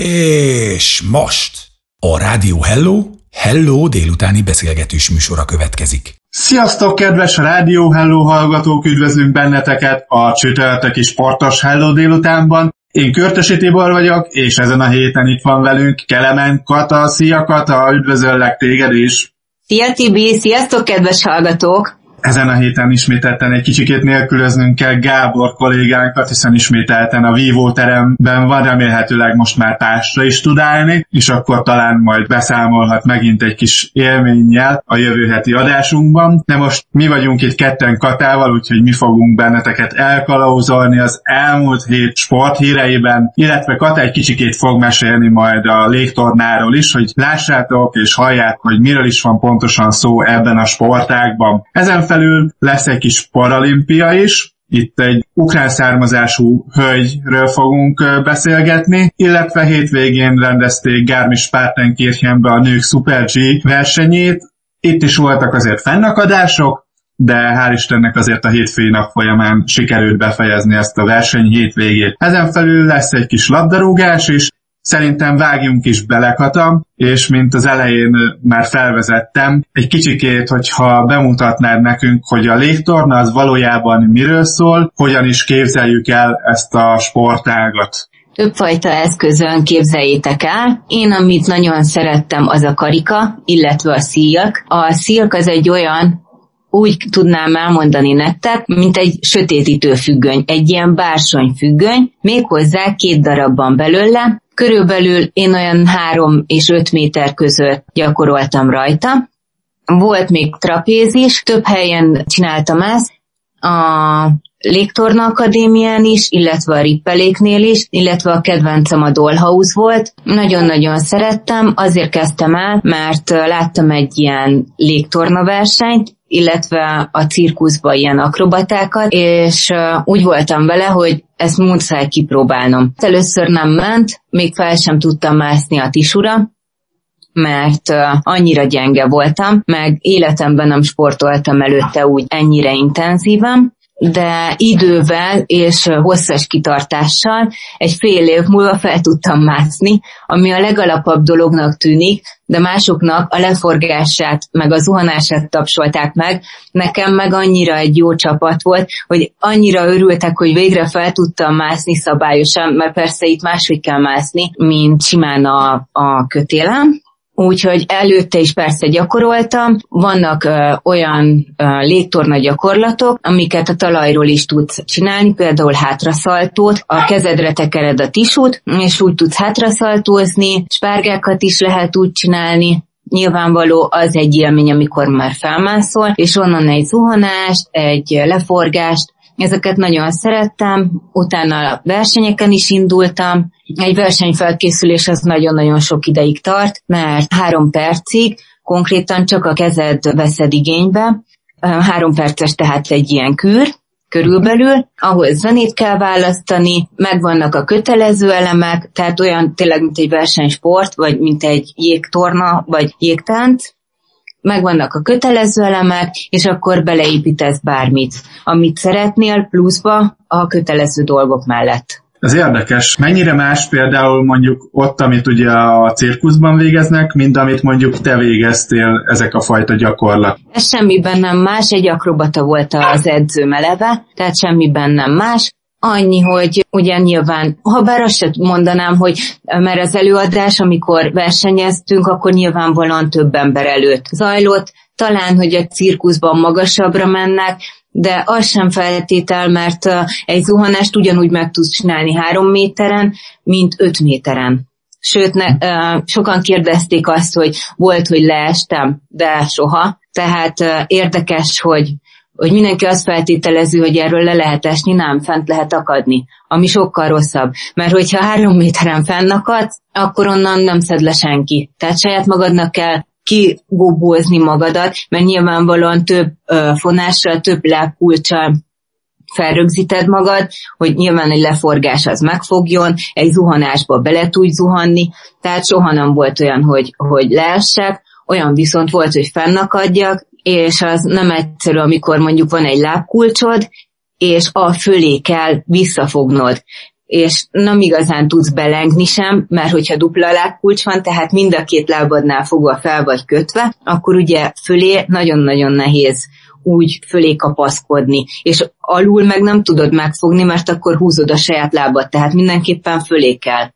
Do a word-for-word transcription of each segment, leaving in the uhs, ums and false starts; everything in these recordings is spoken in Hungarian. És most a Rádió Helló, Helló délutáni beszélgetős műsora következik. Sziasztok, kedves Rádió Helló hallgatók! Üdvözlünk benneteket a csütörtöki sportos Helló délutánban. Én Körtesi Tibor vagyok, és ezen a héten itt van velünk Kelemen Kata. Szia Kata, üdvözöllek téged is! Szia Tibi, sziasztok, kedves hallgatók! Ezen a héten ismételten egy kicsikét nélkülöznünk kell Gábor kollégánkat, hiszen ismételten a vívóteremben van, remélhetőleg most már társra is tud állni, és akkor talán majd beszámolhat megint egy kis élménnyel a jövő heti adásunkban. De most mi vagyunk itt ketten Katával, úgyhogy mi fogunk benneteket elkalauzolni az elmúlt hét sporthíreiben, illetve Kata egy kicsikét fog mesélni majd a légtornáról is, hogy lássátok és hallják, hogy miről is van pontosan szó ebben a sportágban. Ezen felül lesz egy kis paralimpia is, itt egy ukrán származású hölgyről fogunk beszélgetni, illetve hétvégén rendezték Garmisch-Partenkirchenbe a nők Super G versenyét, itt is voltak azért fennakadások, de hál' Istennek azért a hétfői nap folyamán sikerült befejezni ezt a verseny hétvégét. Ezen felül lesz egy kis labdarúgás is. Szerintem vágjunk is bele, Kata, és mint az elején már felvezettem, egy kicsikét, hogyha bemutatnád nekünk, hogy a légtorna az valójában miről szól, hogyan is képzeljük el ezt a sportágat. Többfajta eszközön képzeljétek el. Én, amit nagyon szerettem, az a karika, illetve a szíjak. A szíjak az egy olyan, úgy tudnám elmondani nektek, mint egy sötétítő függöny, egy ilyen bársony függöny, méghozzá két darabban belőle. Körülbelül én olyan három és öt méter között gyakoroltam rajta. Volt még trapéz is, több helyen csináltam ezt, a Légtorna Akadémián is, illetve a Rippeléknél is, illetve a kedvencem a Dollhouse volt. Nagyon-nagyon szerettem, azért kezdtem el, mert láttam egy ilyen légtorna versenyt, illetve a cirkuszban ilyen akrobatákat, és úgy voltam vele, hogy ezt muszáj kipróbálnom. Először nem ment, még fel sem tudtam mászni a tisura, mert annyira gyenge voltam, meg életemben nem sportoltam előtte úgy ennyire intenzíven, de idővel és hosszas kitartással egy fél év múlva fel tudtam mászni, ami a legalapabb dolognak tűnik, de másoknak a leforgását meg a zuhanását tapsolták meg, nekem meg annyira egy jó csapat volt, hogy annyira örültek, hogy végre fel tudtam mászni szabályosan, mert persze itt máshogy kell mászni, mint simán a, a kötélem. Úgyhogy előtte is persze gyakoroltam, vannak ö, olyan ö, légtorna gyakorlatok, amiket a talajról is tudsz csinálni, például hátraszaltót, a kezedre tekered a tisút, és úgy tudsz hátraszaltózni, spárgákat is lehet úgy csinálni. Nyilvánvaló az egy élmény, amikor már felmászol, és onnan egy zuhanást, egy leforgást. Ezeket nagyon szerettem, utána a versenyeken is indultam. Egy versenyfelkészülés az nagyon-nagyon sok ideig tart, mert három percig konkrétan csak a kezed veszed igénybe. Három perces tehát egy ilyen kür körülbelül, ahol zenét kell választani, megvannak a kötelező elemek, tehát olyan tényleg, mint egy versenysport, vagy mint egy jégtorna, vagy jégtánc. Megvannak a kötelező elemek, és akkor beleépítesz bármit, amit szeretnél pluszba a kötelező dolgok mellett. Ez érdekes. Mennyire más például mondjuk ott, amit ugye a cirkuszban végeznek, mint amit mondjuk te végeztél ezek a fajta gyakorlat? Ez semmiben nem más, egy akrobata volt az edzőm eleve, tehát semmiben nem más. Annyi, hogy ugye nyilván, ha bár azt sem mondanám, hogy mert az előadás, amikor versenyeztünk, akkor nyilvánvalóan több ember előtt zajlott, talán, hogy a cirkuszban magasabbra mennek, de az sem feltétel, mert egy zuhanást ugyanúgy meg tudsz csinálni három méteren, mint öt méteren. Sőt, ne, sokan kérdezték azt, hogy volt, hogy leestem, de soha. Tehát érdekes, hogy hogy mindenki azt feltételező, hogy erről le lehet esni, nem, fent lehet akadni, ami sokkal rosszabb. Mert hogyha három méteren fennakadsz, akkor onnan nem szed le senki. Tehát saját magadnak kell kigobózni magadat, mert nyilvánvalóan több ö, fonással, több lábkulccsal felrögzíted magad, hogy nyilván egy leforgás az megfogjon, egy zuhanásba bele tudj zuhanni, tehát soha nem volt olyan, hogy, hogy leessek, olyan viszont volt, hogy fennakadjak, és az nem egyszerű, amikor mondjuk van egy lábkulcsod, és a fölé kell visszafognod. és nem igazán tudsz belengni sem, mert hogyha dupla lábkulcs van, tehát mind a két lábadnál fogva fel vagy kötve, akkor ugye fölé nagyon-nagyon nehéz úgy fölé kapaszkodni, és alul meg nem tudod megfogni, mert akkor húzod a saját lábad, tehát mindenképpen fölé kell.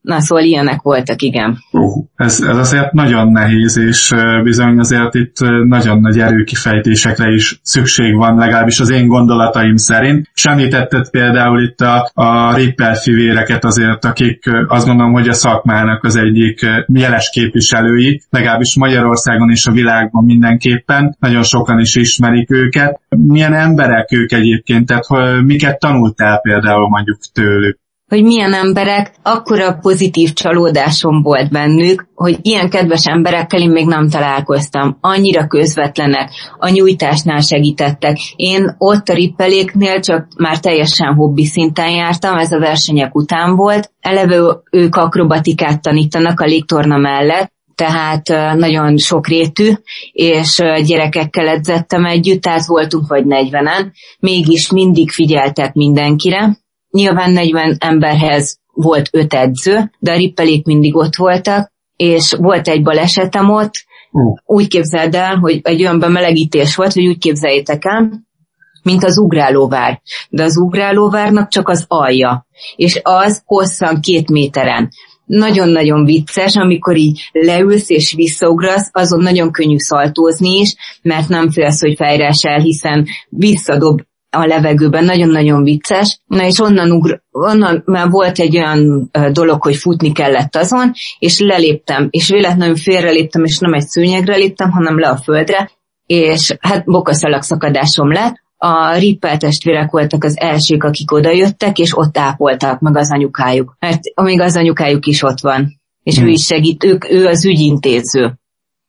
Na, szóval ilyenek voltak, igen. Uh, ez, ez azért nagyon nehéz, és bizony azért itt nagyon nagy erőkifejtésekre is szükség van, legalábbis az én gondolataim szerint. És említetted például itt a, a rippelfivéreket azért, akik azt gondolom, hogy a szakmának az egyik jeles képviselői, legalábbis Magyarországon és a világban mindenképpen. Nagyon sokan is ismerik őket. Milyen emberek ők egyébként? Tehát miket tanultál például mondjuk tőlük? Hogy milyen emberek, akkora pozitív csalódásom volt bennük, hogy ilyen kedves emberekkel én még nem találkoztam. Annyira közvetlenek, a nyújtásnál segítettek. Én ott a Rippeléknél csak már teljesen hobbi szinten jártam, ez a versenyek után volt. Eleve ők akrobatikát tanítanak a légtorna mellett, tehát nagyon sokrétű, és gyerekekkel edzettem együtt, tehát voltunk vagy negyvenen, mégis mindig figyeltek mindenkire. Nyilván negyven emberhez volt öt edző, de a Rippelék mindig ott voltak, és volt egy balesetem ott. Uh. Úgy képzeld el, hogy egy olyan bemelegítés volt, hogy úgy képzeljétek el, mint az ugrálóvár. De az ugrálóvárnak csak az alja, és az hosszan két méteren. Nagyon-nagyon vicces, amikor így leülsz és visszaugrasz, azon nagyon könnyű szaltózni is, mert nem félsz, hogy fejre esel, hiszen visszadob a levegőben, nagyon-nagyon vicces. Na és onnan, ugr- onnan már volt egy olyan dolog, hogy futni kellett azon, és leléptem, és véletlenül félreléptem, és nem egy szőnyegre léptem, hanem le a földre, és hát bokaszalagszakadásom lett. A Rippel testvérek voltak az elsők, akik odajöttek, és ott ápoltak meg az anyukájuk, mert amíg az anyukájuk is ott van, és hmm. ő is segít, ők, ő az ügyintéző.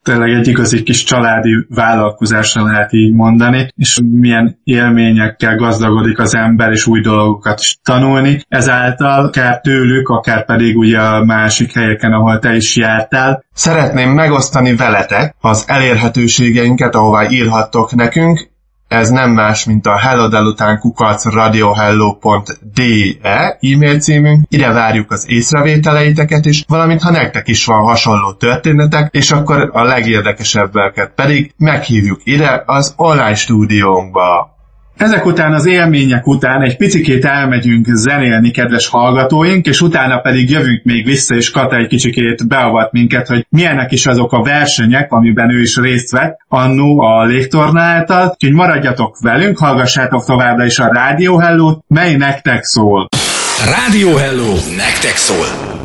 Tényleg egy igazi kis családi vállalkozásra lehet így mondani, és milyen élményekkel gazdagodik az ember, és új dolgokat is tanulni. Ezáltal akár tőlük, akár pedig ugye a másik helyeken, ahol te is jártál. Szeretném megosztani veletek az elérhetőségeinket, ahová írhattok nekünk. Ez nem más, mint a hellodelutánkukac radiohello pont de e-mail címünk. Ide várjuk az észrevételeiteket is, valamint ha nektek is van hasonló történetek, és akkor a legérdekesebbeket pedig meghívjuk ide az online stúdiónkba. Ezek után, az élmények után egy picikét elmegyünk zenélni, kedves hallgatóink, és utána pedig jövünk még vissza, és Kata egy kicsikét beavat minket, hogy milyenek is azok a versenyek, amiben ő is részt vett annó a légtorna által. Úgyhogy maradjatok velünk, hallgassátok továbbra is a Rádió Hellót, mely nektek szól. Rádió Helló, nektek szól.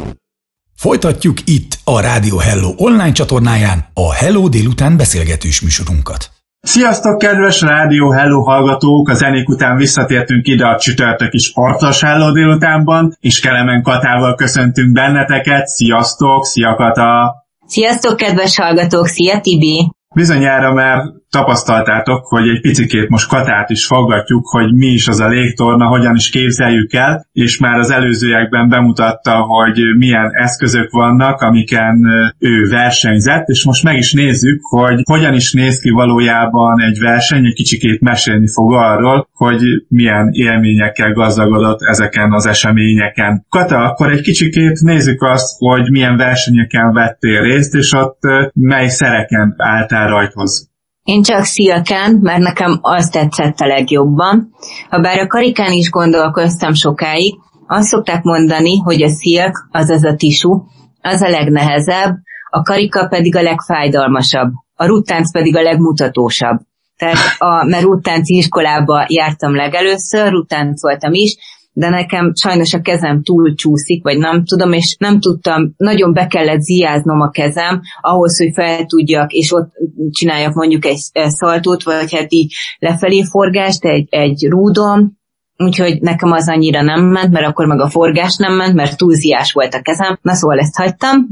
Folytatjuk itt a Rádió Helló online csatornáján a Helló délután beszélgetős műsorunkat. Sziasztok, kedves Rádió Helló hallgatók! A zenék után visszatértünk ide a csütörtöki sportos Helló délutánban, és Kelemen Katával köszöntünk benneteket. Sziasztok! Szia, Kata! Sziasztok, kedves hallgatók! Szia, Tibi! Bizonyára már tapasztaltátok, hogy egy picikét most Katát is foggatjuk, hogy mi is az a légtorna, hogyan is képzeljük el, és már az előzőekben bemutatta, hogy milyen eszközök vannak, amiken ő versenyzett, és most meg is nézzük, hogy hogyan is néz ki valójában egy verseny, egy kicsikét mesélni fog arról, hogy milyen élményekkel gazdagodott ezeken az eseményeken. Kata, akkor egy kicsikét nézzük azt, hogy milyen versenyeken vettél részt, és ott mely szereken álltál rajthoz. Én csak szilkán, mert nekem az tetszett a legjobban. Habár a karikán is gondolkoztam sokáig, azt szokták mondani, hogy a szilk, azaz a tisú, az a legnehezebb, a karika pedig a legfájdalmasabb, a rúttánc pedig a legmutatósabb. Tehát a, mert rúttánci iskolába jártam legelőször, rúttáncoltam is, de nekem sajnos a kezem túl csúszik, vagy nem tudom, és nem tudtam, nagyon be kellett ziáznom a kezem, ahhoz, hogy fel tudjak, és ott csináljak mondjuk egy szaltót, vagy hát így lefelé forgást, egy, egy rúdon, úgyhogy nekem az annyira nem ment, mert akkor meg a forgás nem ment, mert túl ziás volt a kezem. Na szóval ezt hagytam.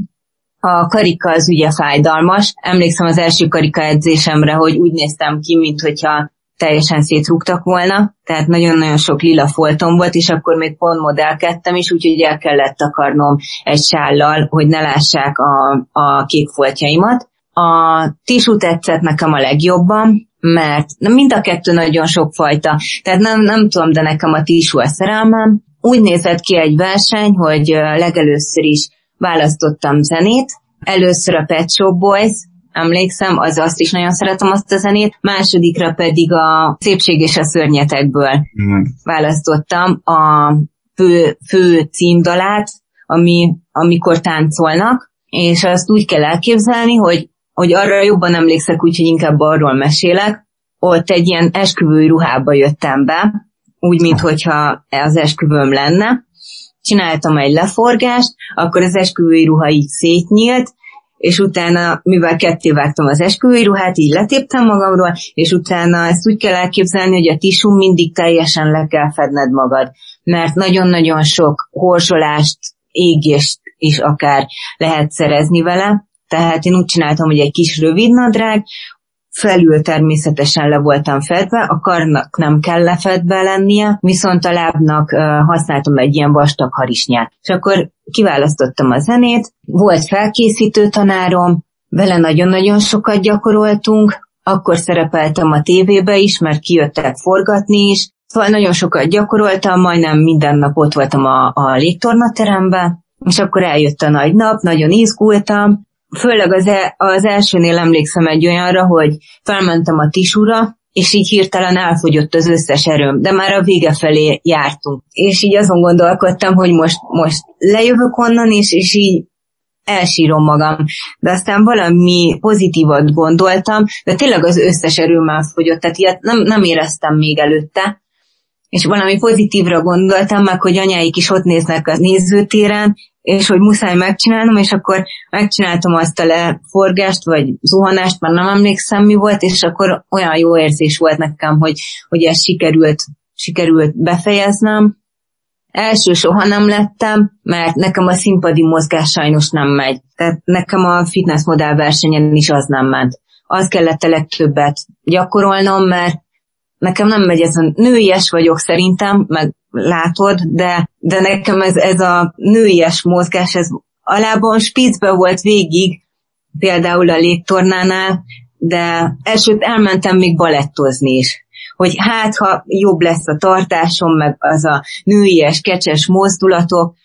A karika az ugye fájdalmas. Emlékszem az első karika edzésemre, hogy úgy néztem ki, mint hogyha teljesen szétrúgtak volna, tehát nagyon-nagyon sok lila foltom volt, és akkor még pont modellkedtem is, úgyhogy el kellett takarnom egy sállal, hogy ne lássák a, a kék foltjaimat. A tisú tetszett nekem a legjobban, mert mind a kettő nagyon sokfajta, tehát nem, nem tudom, de nekem a tisú a szerelmem, Úgy nézett ki egy verseny, hogy legelőször is választottam zenét. Először a Pet Shop Boys, emlékszem, az azt is nagyon szeretem, azt a zenét. Másodikra pedig a Szépség és a szörnyetegből mm. választottam a fő, fő címdalát, ami, amikor táncolnak, és azt úgy kell elképzelni, hogy, hogy arra jobban emlékszek, úgyhogy inkább arról mesélek. Ott egy ilyen esküvői ruhába jöttem be, úgy, minthogyha az esküvőm lenne. Csináltam egy leforgást, akkor az esküvői ruha így szétnyílt, és utána, mivel ketté vágtam az esküvői ruhát, így letéptem magamról, és utána ezt úgy kell elképzelni, hogy a tisú mindig teljesen le kell fedned magad, mert nagyon-nagyon sok horzsolást, égést is akár lehet szerezni vele. Tehát én úgy csináltam, hogy egy kis rövid nadrág, felül természetesen le voltam fedve, a karnak nem kell lefedve lennie, viszont a lábnak használtam egy ilyen vastag harisnyát. És akkor kiválasztottam a zenét, volt felkészítő tanárom, vele nagyon-nagyon sokat gyakoroltunk, akkor szerepeltem a tévébe is, mert kijöttek forgatni is, szóval nagyon sokat gyakoroltam, majdnem minden nap ott voltam a, a Légtorna teremben, és akkor eljött a nagy nap, nagyon izgultam. Főleg az, e, az elsőnél emlékszem egy olyanra, hogy felmentem a tisúra, és így hirtelen elfogyott az összes erőm, de már a vége felé jártunk. És így azon gondolkodtam, hogy most, most lejövök onnan, és, és így elsírom magam. De aztán valami pozitívat gondoltam, de tényleg az összes erőm elfogyott, tehát ilyet nem, nem éreztem még előtte. És valami pozitívra gondoltam meg, hogy anyáik is ott néznek a nézőtéren, és hogy muszáj megcsinálnom, és akkor megcsináltam azt a leforgást, vagy zuhanást, már nem emlékszem, mi volt, és akkor olyan jó érzés volt nekem, hogy, hogy ezt sikerült, sikerült befejeznem. Első soha nem lettem, mert nekem a színpadi mozgás sajnos nem megy. Tehát nekem a fitness modell versenyen is az nem ment. Az kellett a legtöbbet gyakorolnom, mert nekem nem megy ez a nőies vagyok szerintem, meg látod, de, de nekem ez, ez a nőies mozgás, ez a lábam spícbe volt végig, például a Légtornánál, de elsőt elmentem még balettozni is, hogy hát, ha jobb lesz a tartásom, meg az a nőies, kecses mozdulatok,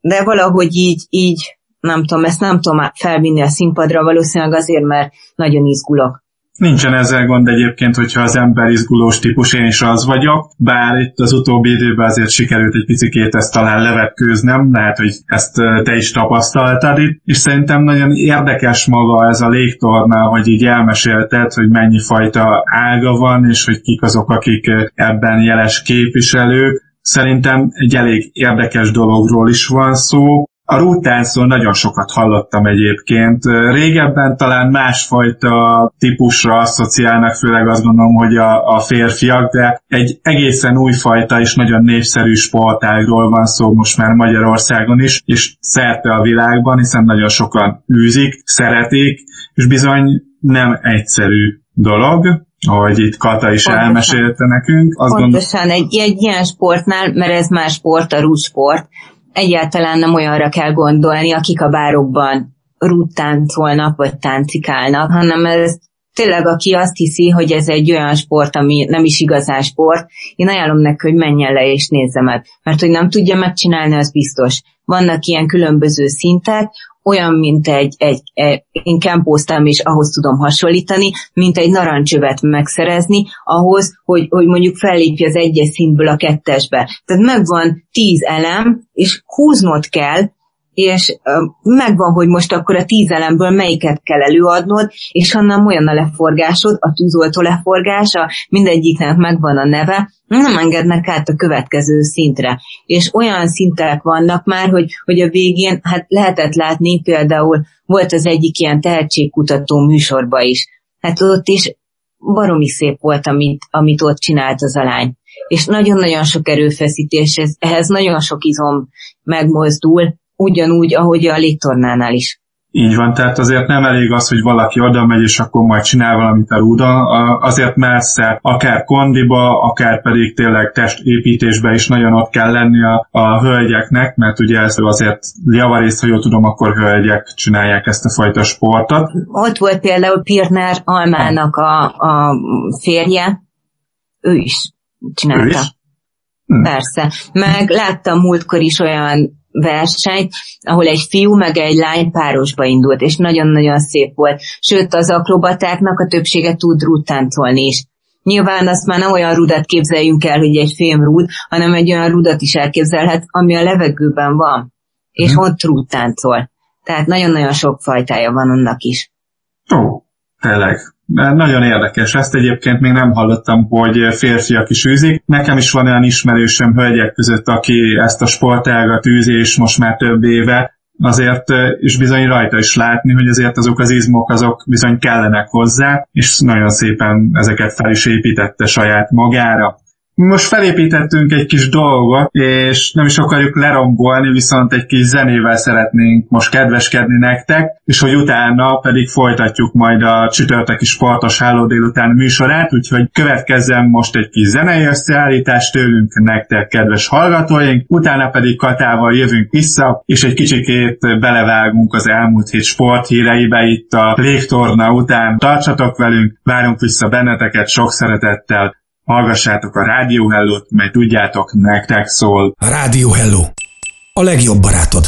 de valahogy így, így nem tudom, ezt nem tudom felvinni a színpadra, valószínűleg azért, mert nagyon izgulok. Nincsen ezzel gond egyébként, hogyha az ember izgulós típus, én is az vagyok, bár itt az utóbbi időben azért sikerült egy picikét ezt talán levetkőznem, lehet, hogy ezt te is tapasztaltad itt, és szerintem nagyon érdekes maga ez a Légtorna, hogy így elmesélted, hogy mennyi fajta ága van, és hogy kik azok, akik ebben jeles képviselők. Szerintem egy elég érdekes dologról is van szó. A rútáncról nagyon sokat hallottam egyébként. Régebben talán másfajta típusra asszociálnak, főleg azt gondolom, hogy a, a férfiak, de egy egészen újfajta és nagyon népszerű sportágról van szó most már Magyarországon is, és szerte a világban, hiszen nagyon sokan űzik, szeretik, és bizony nem egyszerű dolog, ahogy itt Kata is pontosan elmesélte nekünk. Azt pontosan, gondol... egy, egy ilyen sportnál, mert ez már sport, a rútsport, egyáltalán nem olyanra kell gondolni, akik a bárokban rúttáncolnak, vagy táncikálnak, hanem ez tényleg, aki azt hiszi, hogy ez egy olyan sport, ami nem is igazán sport, én ajánlom neki, hogy menjen le és nézze meg. Mert hogy nem tudja megcsinálni, az biztos. Vannak ilyen különböző szintek, olyan, mint egy, egy, egy én kempóztam, és ahhoz tudom hasonlítani, mint egy narancsövet megszerezni, ahhoz, hogy, hogy mondjuk fellépj az egyes szintből a kettesbe. Tehát megvan tíz elem, és húznod kell, és megvan, hogy most akkor a tíz elemből melyiket kell előadnod, és onnan olyan a leforgásod, a tűzoltó leforgása, mindegyiknek megvan a neve, nem engednek át a következő szintre. És olyan szintek vannak már, hogy, hogy a végén hát lehetett látni, például volt az egyik ilyen tehetségkutató műsorba is. Hát ott is baromi szép volt, amit, amit ott csinált az a lány. És nagyon-nagyon sok erőfeszítés, ehhez nagyon sok izom megmozdul, ugyanúgy, ahogy a Légtornánál is. Így van, tehát azért nem elég az, hogy valaki oda megy, és akkor majd csinál valamit a rúdon, azért messze, akár kondiba, akár pedig tényleg testépítésbe is nagyon ott kell lenni a, a hölgyeknek, mert ugye ez azért javarészt, ha jól tudom, akkor hölgyek csinálják ezt a fajta sportot. Ott volt például Pirner Almának a, a férje, ő is csinálta. Ő is? Persze. Meg láttam múltkor is olyan versenyt, ahol egy fiú meg egy lány párosba indult, és nagyon-nagyon szép volt. Sőt, az akrobatáknak a többsége tud rúttáncolni is. Nyilván azt már nem olyan rudat képzeljünk el, hogy egy fém rúd, hanem egy olyan rudat is elképzelhet, ami a levegőben van, és hmm. ott rúttáncol. Tehát nagyon-nagyon sok fajtája van annak is. Ó, tényleg. Nagyon érdekes. Ezt egyébként még nem hallottam, hogy férfiak is űzik. Nekem is van olyan ismerősöm hölgyek között, aki ezt a sportágat űzi, és most már több éve. Azért, és bizony rajta is látni, hogy azért azok az izmok, azok bizony kellenek hozzá, és nagyon szépen ezeket fel is építette saját magára. Most felépítettünk egy kis dolgot, és nem is akarjuk lerombolni, viszont egy kis zenével szeretnénk most kedveskedni nektek, és hogy utána pedig folytatjuk majd a csütörtöki sportos háló délután műsorát, úgyhogy következzen most egy kis zenei összeállítás tőlünk nektek, kedves hallgatóink, utána pedig Katával jövünk vissza, és egy kicsikét belevágunk az elmúlt hét sporthíreibe itt a légtorna után. Tartsatok velünk, várunk vissza benneteket sok szeretettel. Hallgassátok a Rádió Hellót, mert tudjátok, nektek szól. Rádió Helló. A legjobb barátod.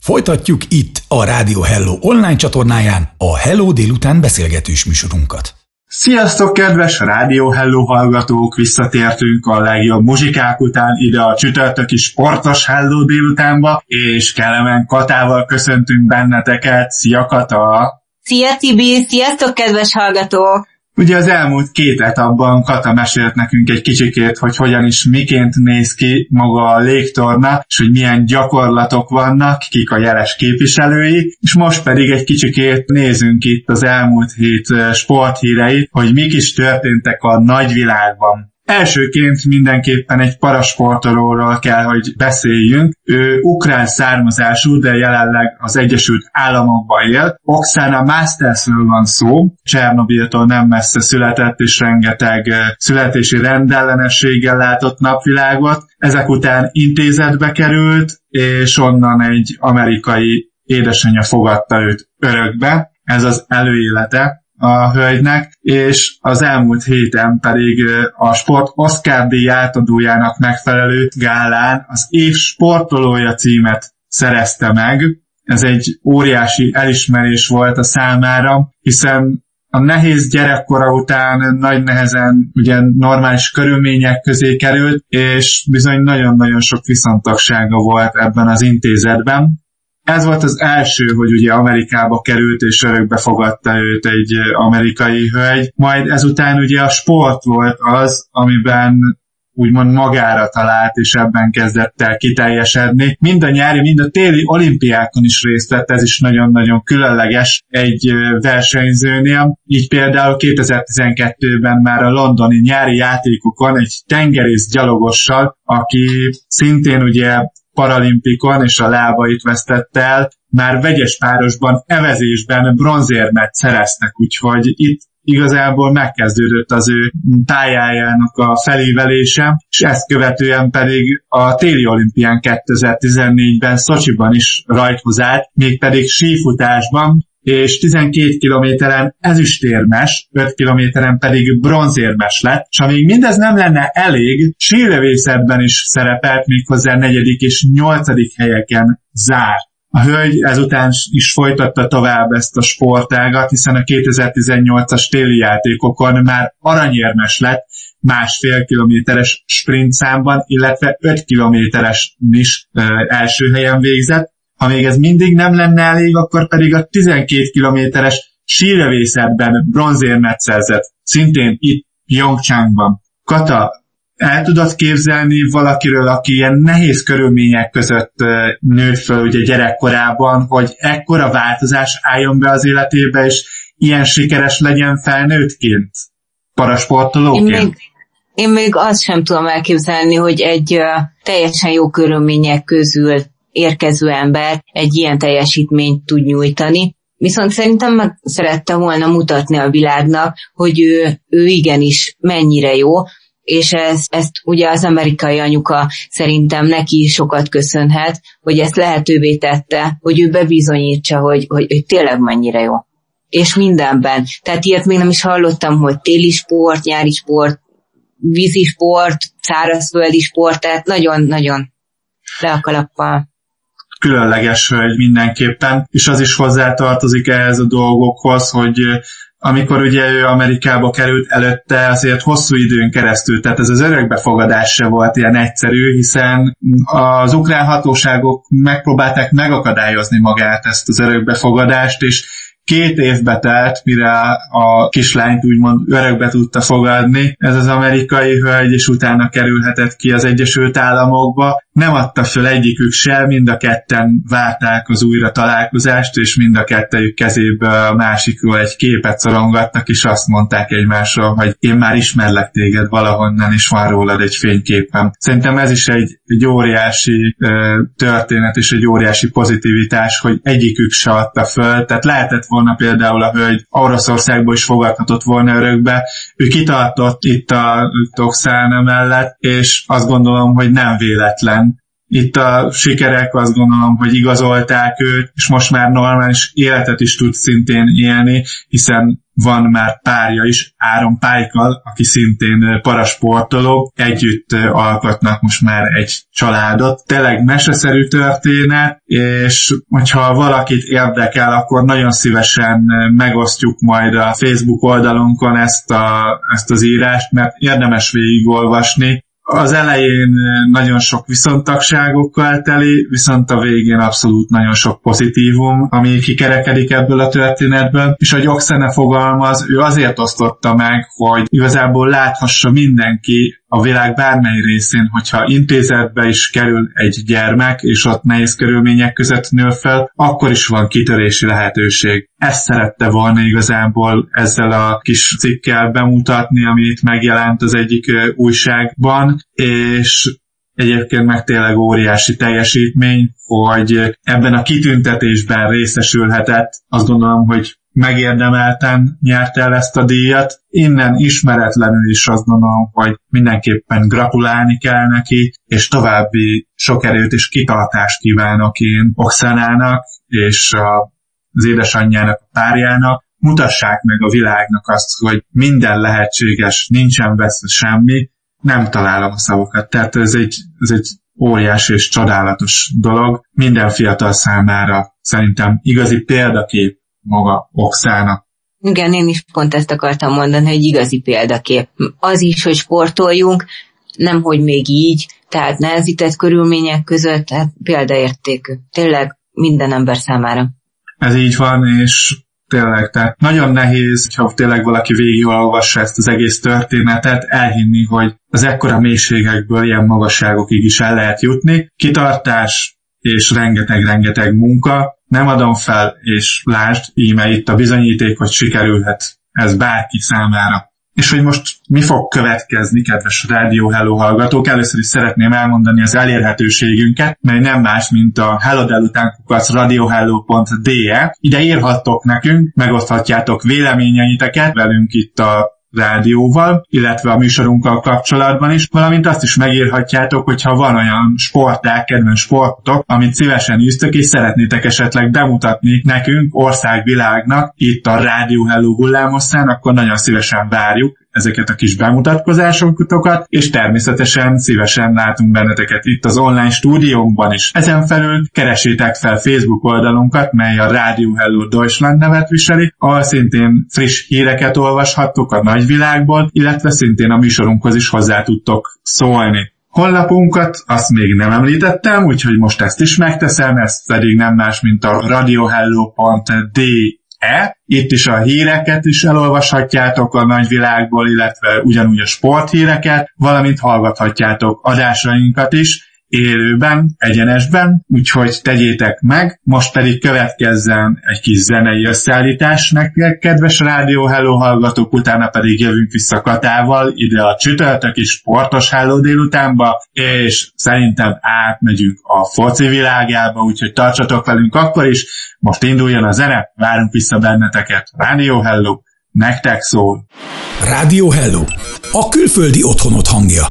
Folytatjuk itt a Rádió Helló online csatornáján a Helló délután beszélgetős műsorunkat. Sziasztok, kedves Rádió Helló hallgatók! Visszatértünk a legjobb muzsikák után ide a csütörtöki sportos Helló délutánba, és Kelemen Katával köszöntünk benneteket. Szia, Kata! Szia, Tibi! Sziasztok, kedves hallgatók! Ugye az elmúlt két etapban Kata mesélt nekünk egy kicsikét, hogy hogyan is miként néz ki maga a légtorna, és hogy milyen gyakorlatok vannak, kik a jeles képviselői, és most pedig egy kicsikét nézünk itt az elmúlt hét sporthíreit, hogy mik is történtek a nagyvilágban. Elsőként mindenképpen egy parasportolóról kell, hogy beszéljünk. Ő ukrán származású, de jelenleg az Egyesült Államokban él. Oxana Mastersről van szó, Csernobiltól nem messze született, és rengeteg születési rendellenességgel látott napvilágot. Ezek után intézetbe került, és onnan egy amerikai édesanyja fogadta őt örökbe. Ez az előélete a hölgynek, és az elmúlt héten pedig a sport Oscar-díj átadójának megfelelő gálán az év sportolója címet szerezte meg. Ez egy óriási elismerés volt a számára, hiszen a nehéz gyerekkora után nagy nehezen ugye normális körülmények közé került, és bizony nagyon-nagyon sok viszontagsága volt ebben az intézetben. Ez volt az első, hogy ugye Amerikába került, és örökbe fogadta őt egy amerikai hölgy. Majd ezután ugye a sport volt az, amiben úgymond magára talált, és ebben kezdett el kiteljesedni. Mind a nyári, mind a téli olimpiákon is részt vett, ez is nagyon-nagyon különleges egy versenyzőnél. Így például kétezer-tizenkettőben már a londoni nyári játékokon egy tengerész gyalogossal, aki szintén ugye paralimpikon és a lábait vesztette el, már vegyes párosban, evezésben bronzérmet szereztek, úgyhogy itt igazából megkezdődött az ő pályájának a felívelése, és ezt követően pedig a téli olimpián kétezer-tizennégyben Szocsiban is rajthoz állt, mégpedig sífutásban, és tizenkét kilométeren ezüstérmes, öt kilométeren pedig bronzérmes lett, és amíg mindez nem lenne elég, sílövészetben is szerepelt, méghozzá negyedik és nyolcadik helyeken zárt. A hölgy ezután is folytatta tovább ezt a sportágat, hiszen a kétezer-tizennyolcas téli játékokon már aranyérmes lett másfél kilométeres sprint számban, illetve öt kilométeres is ö, első helyen végzett. Ha még ez mindig nem lenne elég, akkor pedig a tizenkét kilométeres sírövészetben bronzérmet szerzett, szintén itt Pyeongchangban. Kata, el tudod képzelni valakiről, aki ilyen nehéz körülmények között nőtt fel ugye gyerekkorában, hogy ekkora változás álljon be az életébe, és ilyen sikeres legyen felnőttként, parasportolóként? Én még, én még azt sem tudom elképzelni, hogy egy uh, teljesen jó körülmények közül érkező ember egy ilyen teljesítményt tud nyújtani. Viszont szerintem meg szerette volna mutatni a világnak, hogy ő, ő igenis mennyire jó, és ez, ezt ugye az amerikai anyuka szerintem neki sokat köszönhet, hogy ezt lehetővé tette, hogy ő bebizonyítsa, hogy, hogy, hogy tényleg mennyire jó. És mindenben. Tehát ilyet még nem is hallottam, hogy téli sport, nyári sport, vízisport, szárazföldi sport, tehát nagyon-nagyon le a kalappal. Különleges hölgy mindenképpen, és az is hozzátartozik ehhez a dolgokhoz, hogy amikor ugye ő Amerikába került előtte, azért hosszú időn keresztül, tehát ez az örökbefogadás se volt ilyen egyszerű, hiszen az ukrán hatóságok megpróbálták megakadályozni magát ezt az örökbefogadást, és két évbe telt, mire a kislányt úgymond örökbe tudta fogadni ez az amerikai hölgy, és utána kerülhetett ki az Egyesült Államokba. Nem adta föl egyikük se, mind a ketten várták az újra találkozást, és mind a kettejük kezéből a másikról egy képet szorongattak, és azt mondták egymásról, hogy én már ismerlek téged valahonnan, és van rólad egy fényképem. Szerintem ez is egy, egy óriási ö, történet, és egy óriási pozitivitás, hogy egyikük se adta föl, tehát lehetett volna például a hölgy Oroszországból is fogadhatott volna örökbe. Ő kitartott itt a Oxana mellett, és azt gondolom, hogy nem véletlen. Itt a sikerek, azt gondolom, hogy igazolták őt, és most már normális életet is tud szintén élni, hiszen van már párja is, Áron Pálykkal, aki szintén parasportoló, együtt alkotnak most már egy családot. Tényleg meseszerű történet, és hogyha valakit érdekel, akkor nagyon szívesen megosztjuk majd a Facebook oldalunkon ezt, a, ezt az írást, mert érdemes végigolvasni. Az elején nagyon sok viszontagságokkal teli, viszont a végén abszolút nagyon sok pozitívum, ami kikerekedik ebből a történetből, és ahogy Oxana fogalmaz, ő azért osztotta meg, hogy igazából láthassa mindenki a világ bármely részén, hogyha intézetbe is kerül egy gyermek, és ott nehéz körülmények között nő fel, akkor is van kitörési lehetőség. Ezt szerette volna igazából ezzel a kis cikkel bemutatni, amit megjelent az egyik újságban, és egyébként meg tényleg óriási teljesítmény, hogy ebben a kitüntetésben részesülhetett. Azt gondolom, hogy megérdemelten nyert el ezt a díjat. Innen ismeretlenül is azt gondolom, hogy mindenképpen gratulálni kell neki, és további sok erőt és kitartást kívánok én Oxanának és az édesanyjának, a párjának. Mutassák meg a világnak azt, hogy minden lehetséges, nincsen veszve semmi, nem találom a szavakat. Tehát ez egy, ez egy óriási és csodálatos dolog. Minden fiatal számára szerintem igazi példakép maga Oxana. Igen, én is pont ezt akartam mondani, hogy igazi példakép. Az is, hogy sportoljunk, nemhogy még így, tehát nehezített körülmények között, tehát példaértékű. Tényleg minden ember számára. Ez így van, és tényleg, tehát nagyon nehéz, ha tényleg valaki végigolvassa ezt az egész történetet, elhinni, hogy az ekkora mélységekből ilyen magasságokig is el lehet jutni. Kitartás és rengeteg-rengeteg munka. Nem adom fel, és lásd, íme itt a bizonyíték, hogy sikerülhet ez bárki számára. És hogy most mi fog következni, kedves Rádió Helló hallgatók, először is szeretném elmondani az elérhetőségünket, mely nem más, mint a hellodelutánkukac radiohello pont de. Ide írhattok nekünk, megoszthatjátok véleményeiteket velünk itt a rádióval, illetve a műsorunkkal kapcsolatban is, valamint azt is megírhatjátok, hogyha van olyan sporták, kedvenc sportok, amit szívesen űztök, és szeretnétek esetleg bemutatni nekünk, országvilágnak, itt a Rádió Helló hullámosszán, akkor nagyon szívesen várjuk ezeket a kis bemutatkozásokat, és természetesen szívesen látunk benneteket itt az online stúdiónkban is. Ezen felül keresétek fel Facebook oldalunkat, mely a Rádió Helló Deutschland nevet viseli, ahol szintén friss híreket olvashattok a nagyvilágból, illetve szintén a műsorunkhoz is hozzá tudtok szólni. Honlapunkat azt még nem említettem, úgyhogy most ezt is megteszem, ez pedig nem más, mint a radiohello pont de. E. Itt is a híreket is elolvashatjátok a nagyvilágból, illetve ugyanúgy a sporthíreket, valamint hallgathatjátok adásainkat is, élőben, egyenesben, úgyhogy tegyétek meg. Most pedig következzen egy kis zenei összeállítás nektek, kedves Rádió Helló hallgatók, utána pedig jövünk vissza Katával, ide a csütörtöki sportos Helló délutánba, és szerintem átmegyünk a foci világába, úgyhogy tartsatok velünk akkor is, most induljon a zene, várunk vissza benneteket. Rádió Helló, nektek szól! Rádió Helló, a külföldi otthonod hangja.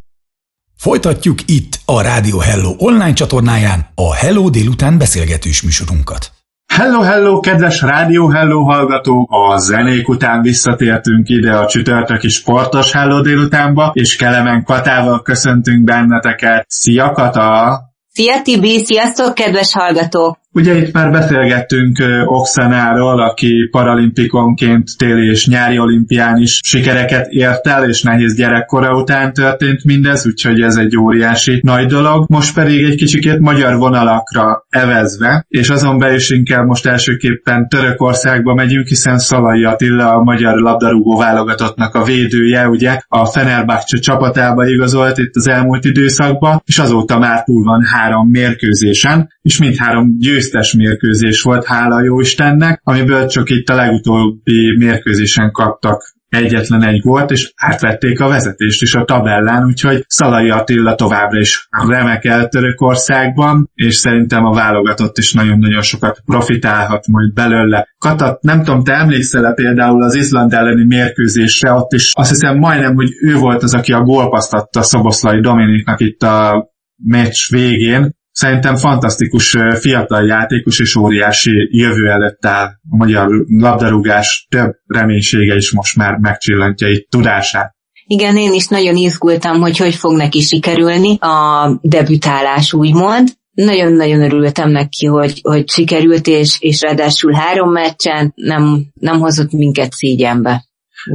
Folytatjuk itt a Rádió Helló online csatornáján a Helló délután beszélgetős műsorunkat. Hello, hello, kedves Rádió Helló hallgatók! A zenék után visszatértünk ide a csütörtöki sportos Helló délutánba, és Kelemen Katával köszöntünk benneteket. Szia, Kata! Szia, Tibi! Sziasztok, kedves hallgatók! Ugye itt már beszélgettünk Oxanáról, aki paralimpikonként téli és nyári olimpián is sikereket ért el, és nehéz gyerekkora után történt mindez, úgyhogy ez egy óriási nagy dolog. Most pedig egy kicsikét magyar vonalakra evezve, és azon belül is inkább most elsőképpen Törökországba megyünk, hiszen Szalai Attila, a magyar labdarúgó válogatottnak a védője, ugye a Fenerbahçe csapatába igazolt itt az elmúlt időszakban, és azóta már túl van három mérkőzésen, és mindhárom győztes mérkőzés volt, hála jó Istennek, amiből csak itt a legutóbbi mérkőzésen kaptak egyetlen egy gólt, és átvették a vezetést is a tabellán, úgyhogy Szalai Attila továbbra is remekel Törökországban, és szerintem a válogatott is nagyon-nagyon sokat profitálhat majd belőle. Kata, nem tudom, te emlékszel-e például az Izland elleni mérkőzésre, ott is azt hiszem majdnem, hogy ő volt az, aki a gólpaszt adta Szoboszlai Dominiknak itt a meccs végén. Szerintem fantasztikus fiatal játékos és óriási jövő előtt áll. A magyar labdarúgás több reménysége is most már megcsillantja itt tudását. Igen, én is nagyon izgultam, hogy hogy fog neki sikerülni a debütálás úgymond. Nagyon-nagyon örültem neki, hogy, hogy sikerült, és, és ráadásul három meccsen nem, nem hozott minket szégyenbe.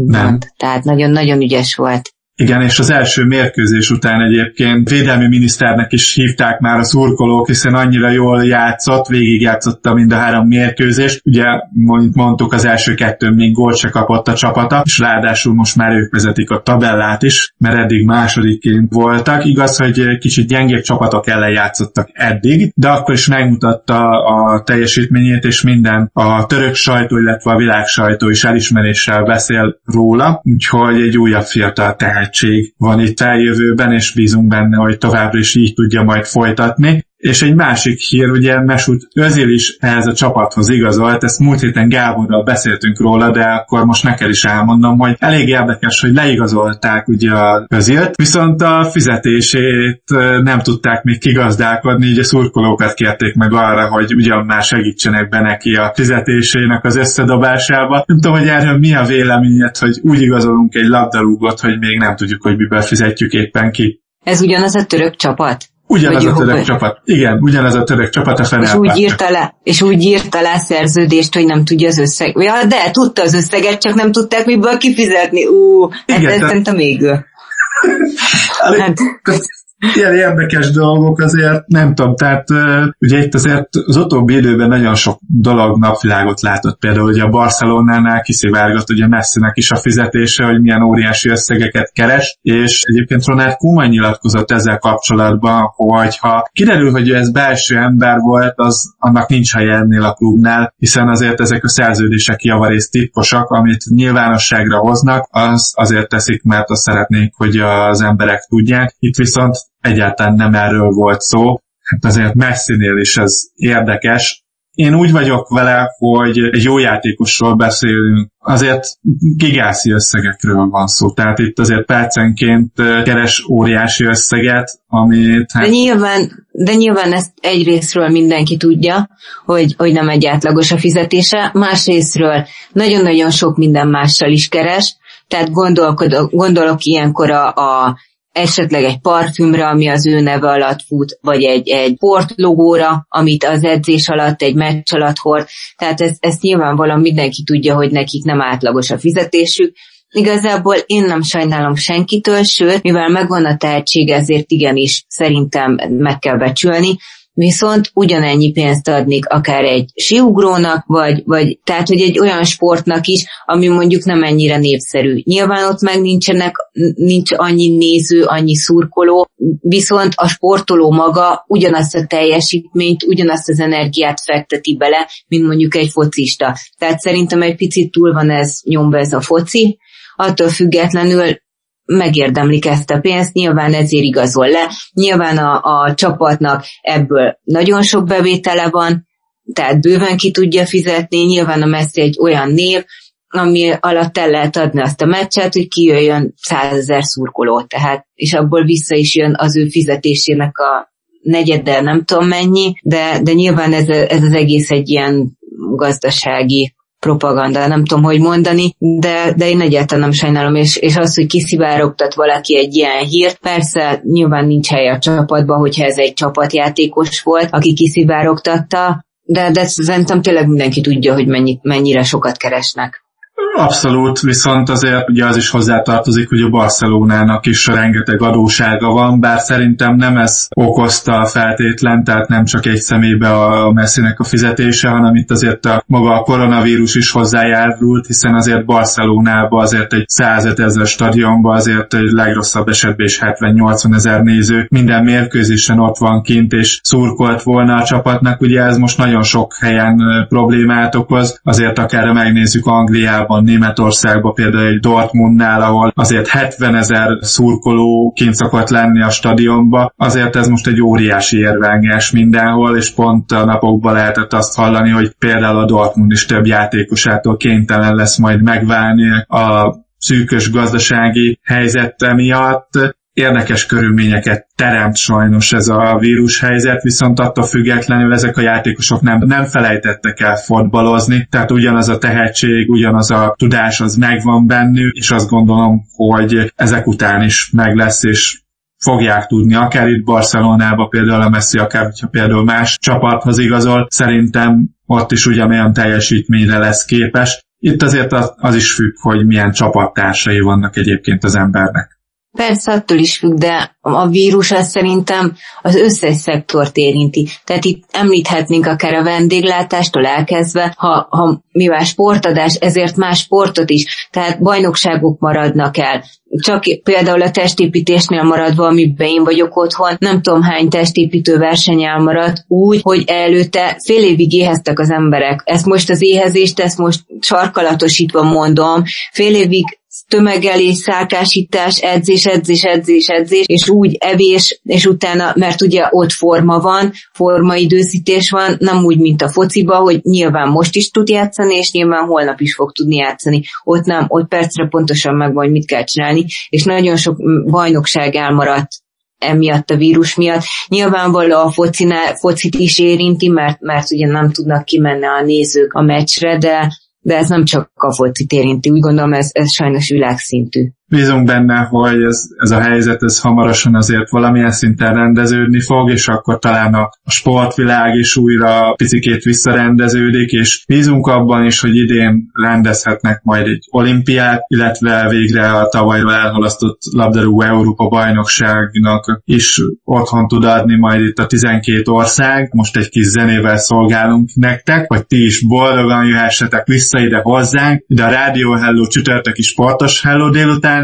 Nem. Tehát nagyon-nagyon ügyes volt. Igen, és az első mérkőzés után egyébként védelmi miniszternek is hívták már a szurkolók, hiszen annyira jól játszott, végigjátszotta mind a három mérkőzést. Ugye, mint mondtuk, az első kettőn még gólt se kapott a csapata, és ráadásul most már ők vezetik a tabellát is, mert eddig másodikként voltak. Igaz, hogy kicsit gyengébb csapatok ellen játszottak eddig, de akkor is megmutatta a teljesítményét, és minden a török sajtó, illetve a világ sajtó is elismeréssel beszél róla, úgyhogy egy újabb fiatal tehet van itt eljövőben, és bízunk benne, hogy továbbra is így tudja majd folytatni. És egy másik hír, ugye Mesut Özil is ehhez a csapathoz igazolt, ezt múlt héten Gáborral beszéltünk róla, de akkor most neked is elmondom, hogy elég érdekes, hogy leigazolták ugye az Özilt, viszont a fizetését nem tudták még kigazdálkodni, így a szurkolókat kérték meg arra, hogy ugyan már segítsenek be neki a fizetésének az összedobásába. Nem tudom, hogy erről mi a véleményed, hogy úgy igazolunk egy labdarúgot, hogy még nem tudjuk, hogy miből fizetjük éppen ki. Ez ugyanaz a török csapat? Ugyanaz a török csapat. Igen, ugyanaz a török csapat a Fenerbahçe. És úgy írta le, és úgy írta le szerződést, hogy nem tudja az összeg. Ja, de tudta az összeget, csak nem tudták miből kifizetni. Ú, igen, ez szerintem még ő. Ilyen érdekes dolgok azért, nem tudom, tehát ugye itt azért az utóbbi időben nagyon sok dolog napvilágot látott, például ugye a Barcelonánál kiszivárgott ugye Messinek is a fizetése, hogy milyen óriási összegeket keres, és egyébként Ronald Koeman nyilatkozott ezzel kapcsolatban, hogy ha kiderül, hogy ez belső ember volt, az annak nincs helye ennél a klubnál, hiszen azért ezek a szerződések javarészt titkosak, amit nyilvánosságra hoznak, az azért teszik, mert azt szeretnék, hogy az emberek tudják. Itt viszont egyáltalán nem erről volt szó, hát azért Messinél is ez érdekes. Én úgy vagyok vele, hogy egy jó játékosról beszélünk, azért gigászi összegekről van szó, tehát itt azért percenként keres óriási összeget, amit... Hát... De, nyilván, de nyilván ezt egyrészről mindenki tudja, hogy, hogy nem egy átlagos a fizetése, másrészről nagyon-nagyon sok minden mással is keres, tehát gondolok ilyenkor a, a esetleg egy parfümre, ami az ő neve alatt fut, vagy egy, egy sportlogóra, amit az edzés alatt, egy meccs alatt hord. Tehát ezt, ezt nyilvánvalóan mindenki tudja, hogy nekik nem átlagos a fizetésük. Igazából én nem sajnálom senkitől, sőt, mivel megvan a tehetség, ezért igenis szerintem meg kell becsülni, viszont ugyanennyi pénzt adnék akár egy síugrónak, vagy, vagy tehát, hogy egy olyan sportnak is, ami mondjuk nem ennyire népszerű. Nyilván ott meg nincsenek, nincs annyi néző, annyi szurkoló, viszont a sportoló maga ugyanazt a teljesítményt, ugyanazt az energiát fekteti bele, mint mondjuk egy focista. Tehát szerintem egy picit túl van ez nyomva ez a foci, attól függetlenül megérdemlik ezt a pénzt, nyilván ezért igazol le, nyilván a, a csapatnak ebből nagyon sok bevétele van, tehát bőven ki tudja fizetni, nyilván a Messi egy olyan név, ami alatt el lehet adni azt a meccset, hogy kijöjjön százezer szurkoló, tehát, és abból vissza is jön az ő fizetésének a negyeddel, nem tudom mennyi, de, de nyilván ez, ez az egész egy ilyen gazdasági propaganda, nem tudom, hogy mondani, de, de én egyáltalán nem sajnálom, és, és az, hogy kiszivárogtat valaki egy ilyen hírt, persze nyilván nincs helye a csapatban, hogyha ez egy csapatjátékos volt, aki kiszivárogtatta, de, de szerintem tényleg mindenki tudja, hogy mennyi, mennyire sokat keresnek. Abszolút, viszont azért ugye az is hozzátartozik, hogy a Barcelonának is rengeteg adósága van, bár szerintem nem ez okozta feltétlen, tehát nem csak egy személybe a Messinek a fizetése, hanem itt azért a, maga a koronavírus is hozzájárult, hiszen azért Barcelonában azért egy százezer stadionban azért egy legrosszabb esetben is hetven-nyolcvan ezer néző minden mérkőzésen ott van kint, és szurkolt volna a csapatnak, ugye ez most nagyon sok helyen problémát okoz, azért akár megnézzük Angliában, Németországban, például egy Dortmundnál, ahol azért hetven ezer szurkoló kint szokott lenni a stadionba, azért ez most egy óriási érvágás mindenhol, és pont a napokban lehetett azt hallani, hogy például a Dortmund is több játékosától kénytelen lesz majd megválni a szűkös gazdasági helyzet miatt. Érdekes körülményeket teremt sajnos ez a vírushelyzet, viszont attól függetlenül ezek a játékosok nem, nem felejtettek el fotbalozni, tehát ugyanaz a tehetség, ugyanaz a tudás az megvan bennük, és azt gondolom, hogy ezek után is meg lesz, és fogják tudni, akár itt Barcelonában például a Messi, akár hogyha például más csapathoz igazol, szerintem ott is ugyanolyan teljesítményre lesz képes. Itt azért az, az is függ, hogy milyen csapattársai vannak egyébként az embernek. Persze, attól is függ, de a vírus az szerintem az összes szektort érinti. Tehát itt említhetnénk akár a vendéglátástól elkezdve, ha, ha mivel sportadás, ezért más sportot is. Tehát bajnokságok maradnak el. Csak például a testépítésnél maradva, amiben én vagyok otthon, nem tudom hány testépítő verseny elmaradt úgy, hogy előtte fél évig éheztek az emberek. Ezt most az éhezést, ezt most sarkalatosítva mondom, fél évig tömegelés, szárkásítás, edzés, edzés, edzés, edzés, és úgy evés, és utána, mert ugye ott forma van, formaidőszítés van, nem úgy, mint a fociba, hogy nyilván most is tud játszani, és nyilván holnap is fog tudni játszani. Ott nem, ott percre pontosan megvan, hogy mit kell csinálni, és nagyon sok bajnokság elmaradt emiatt a vírus miatt. Nyilvánvalóan a focinál, focit is érinti, mert, mert ugye nem tudnak kimenni a nézők a meccsre, de de ez nem csak a focit érinti, úgy gondolom, ez, ez sajnos világszintű. Bízunk benne, hogy ez, ez a helyzet ez hamarosan azért valamilyen szinten rendeződni fog, és akkor talán a sportvilág is újra picikét visszarendeződik, és bízunk abban is, hogy idén rendezhetnek majd egy olimpiát, illetve végre a tavalyról elhalasztott labdarúgó Európa-bajnokságnak is otthon tud adni majd itt a tizenkét ország. Most egy kis zenével szolgálunk nektek, hogy ti is boldogan jöhessetek vissza ide hozzánk, ide a Rádió Helló csütörtöki sportos Helló délután,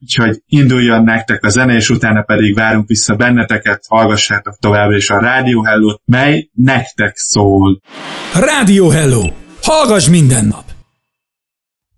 úgyhogy induljon nektek a zene, és utána pedig várunk vissza benneteket, hallgassátok tovább is a Rádió Hellót, mely nektek szól. Rádió Helló! Hallgass minden nap!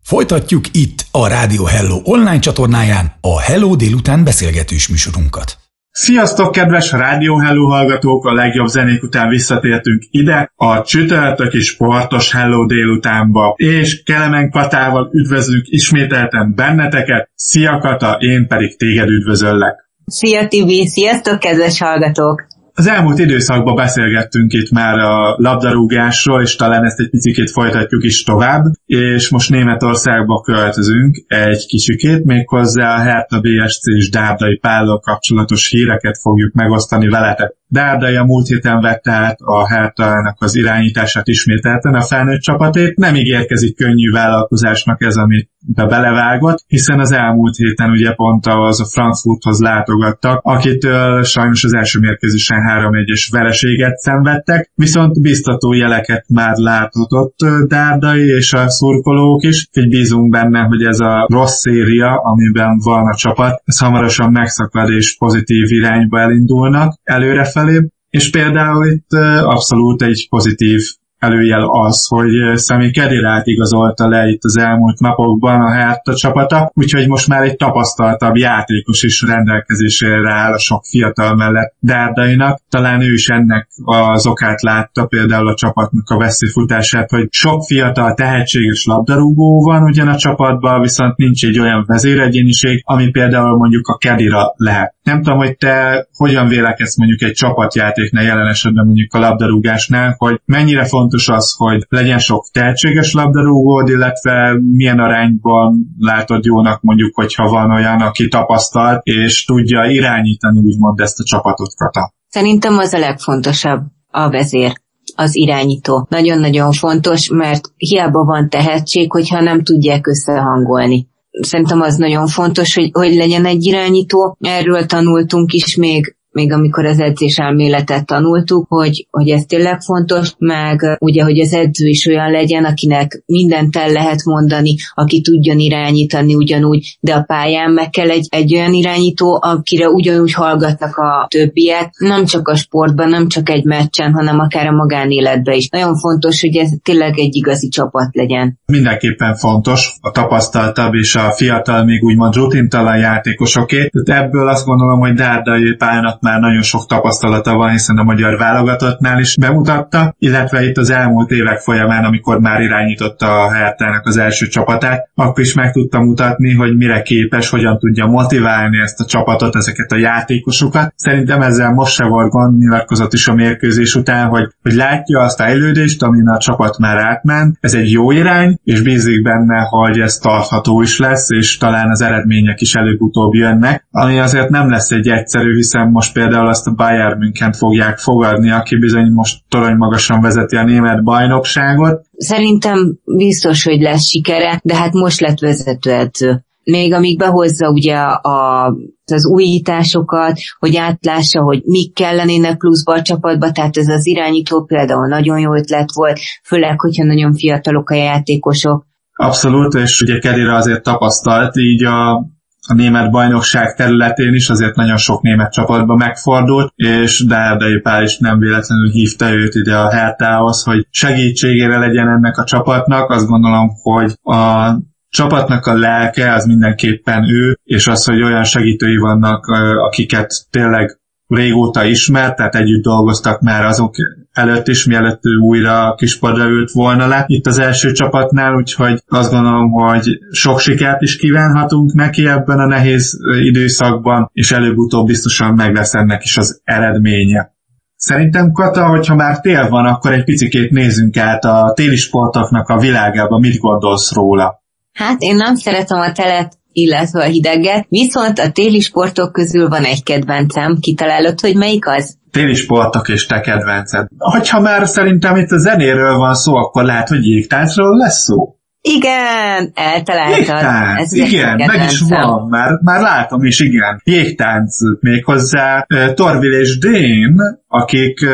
Folytatjuk itt a Rádió Helló online csatornáján a Helló délután beszélgetős műsorunkat. Sziasztok, kedves Rádió Helló hallgatók! A legjobb zenék után visszatértünk ide a csütörtöki sportos Helló délutánba, és Kelemen Katával üdvözlünk ismételten benneteket. Szia Kata, én pedig téged üdvözöllek! Szia Tibi, sziasztok, kedves hallgatók! Az elmúlt időszakban beszélgettünk itt már a labdarúgásról, és talán ezt egy picit folytatjuk is tovább, és most Németországba költözünk egy kicsikét, méghozzá a Hertha bé es cé és Dárdai Pállal kapcsolatos híreket fogjuk megosztani veletek. Dárdai a múlt héten vette át a Herthának az irányítását ismételten, a felnőtt csapatét. Nem ígérkezik könnyű vállalkozásnak ez, amit belevágott, hiszen az elmúlt héten ugye pont az a Frankfurthoz látogattak, akitől sajnos az első mérkőzésen három egyes vereséget szenvedtek, viszont biztató jeleket már láthatott Dárdai és a szurkolók is, így bízunk benne, hogy ez a rossz széria, amiben van a csapat, ez hamarosan megszakad és pozitív irányba elindulnak előrefelé, és például itt abszolút egy pozitív előjel az, hogy Sami Khedirát igazolta le itt az elmúlt napokban a Hertha csapata, úgyhogy most már egy tapasztaltabb játékos is rendelkezésére áll a sok fiatal mellett Dárdainak. Talán ő is ennek az okát látta, például a csapatnak a veszélyfutását, hogy sok fiatal tehetséges labdarúgó van ugyan a csapatban, viszont nincs egy olyan vezéregyéniség, ami például mondjuk a Khedira lehet. Nem tudom, hogy te hogyan vélekedsz mondjuk egy csapatjátéknál, jelen esetben mondjuk a labdarúgásnál, hogy mennyire fontos az, hogy legyen sok tehetséges labdarúgód, illetve milyen arányban látod jónak mondjuk, hogyha van olyan, aki tapasztalt, és tudja irányítani úgymond ezt a csapatot, Kata. Szerintem az a legfontosabb, a vezér, az irányító. Nagyon-nagyon fontos, mert hiába van tehetség, hogyha nem tudják összehangolni. Szerintem az nagyon fontos, hogy, hogy legyen egy irányító. Erről tanultunk is még, még amikor az edzés elméletet tanultuk, hogy, hogy ez tényleg fontos, meg ugye, hogy az edző is olyan legyen, akinek mindent el lehet mondani, aki tudjon irányítani ugyanúgy, de a pályán meg kell egy, egy olyan irányító, akire ugyanúgy hallgatnak a többiek, nem csak a sportban, nem csak egy meccsen, hanem akár a magánéletben is. Nagyon fontos, hogy ez tényleg egy igazi csapat legyen. Mindenképpen fontos a tapasztaltabb és a fiatal, még úgymond rutintalan játékosoké. Ebből azt gondolom, hogy Dárdai Pálnak már nagyon sok tapasztalata van, hiszen a magyar válogatottnál is bemutatta, illetve itt az elmúlt évek folyamán, amikor már irányította a Herthának az első csapatát, akkor is meg tudta mutatni, hogy mire képes, hogyan tudja motiválni ezt a csapatot, ezeket a játékosokat. Szerintem ezzel most se volt gond, nyilatkozott is a mérkőzés után, hogy, hogy látja azt a fejlődést, amin a csapat már átment, ez egy jó irány, és bízik benne, hogy ez tartható is lesz, és talán az eredmények is előbb-utóbb jönnek, ami azért nem lesz egy egyszerű, hiszen most például azt a Bayern Münchent fogják fogadni, aki bizony most toronymagasan vezeti a német bajnokságot. Szerintem biztos, hogy lesz sikere, de hát most lett vezetőedző. Még amíg behozza ugye a, az újításokat, hogy átlássa, hogy mik kellenének pluszba a csapatba, tehát ez az irányító például nagyon jó ötlet volt, főleg, hogyha nagyon fiatalok a játékosok. Abszolút, és ugye Khedira azért tapasztalt, így a a német bajnokság területén is azért nagyon sok német csapatba megfordult, és Dárdai Pál is nem véletlenül hívta őt ide a Herthához, hogy segítségére legyen ennek a csapatnak. Azt gondolom, hogy a csapatnak a lelke az mindenképpen ő, és az, hogy olyan segítői vannak, akiket tényleg régóta ismert, tehát együtt dolgoztak már azok előtt is, mielőtt újra a kispadra ült volna le itt az első csapatnál, úgyhogy azt gondolom, hogy sok sikert is kívánhatunk neki ebben a nehéz időszakban, és előbb-utóbb biztosan meg lesz ennek is az eredménye. Szerintem, Kata, hogyha már tél van, akkor egy picikét nézzünk át a téli sportoknak a világába, mit gondolsz róla? Hát én nem szeretem a telet, illetve a hideget, viszont a téli sportok közül van egy kedvencem, kitalálod, hogy melyik az? Téli sportok és te kedvenced. Hogyha már szerintem itt a zenéről van szó, akkor lehet, hogy jégtáncról lesz szó. Igen, eltaláltad. Jégtánc, ez igen, meg is van, már, már látom is, igen. Jégtánc méghozzá Torvill és Dean, akik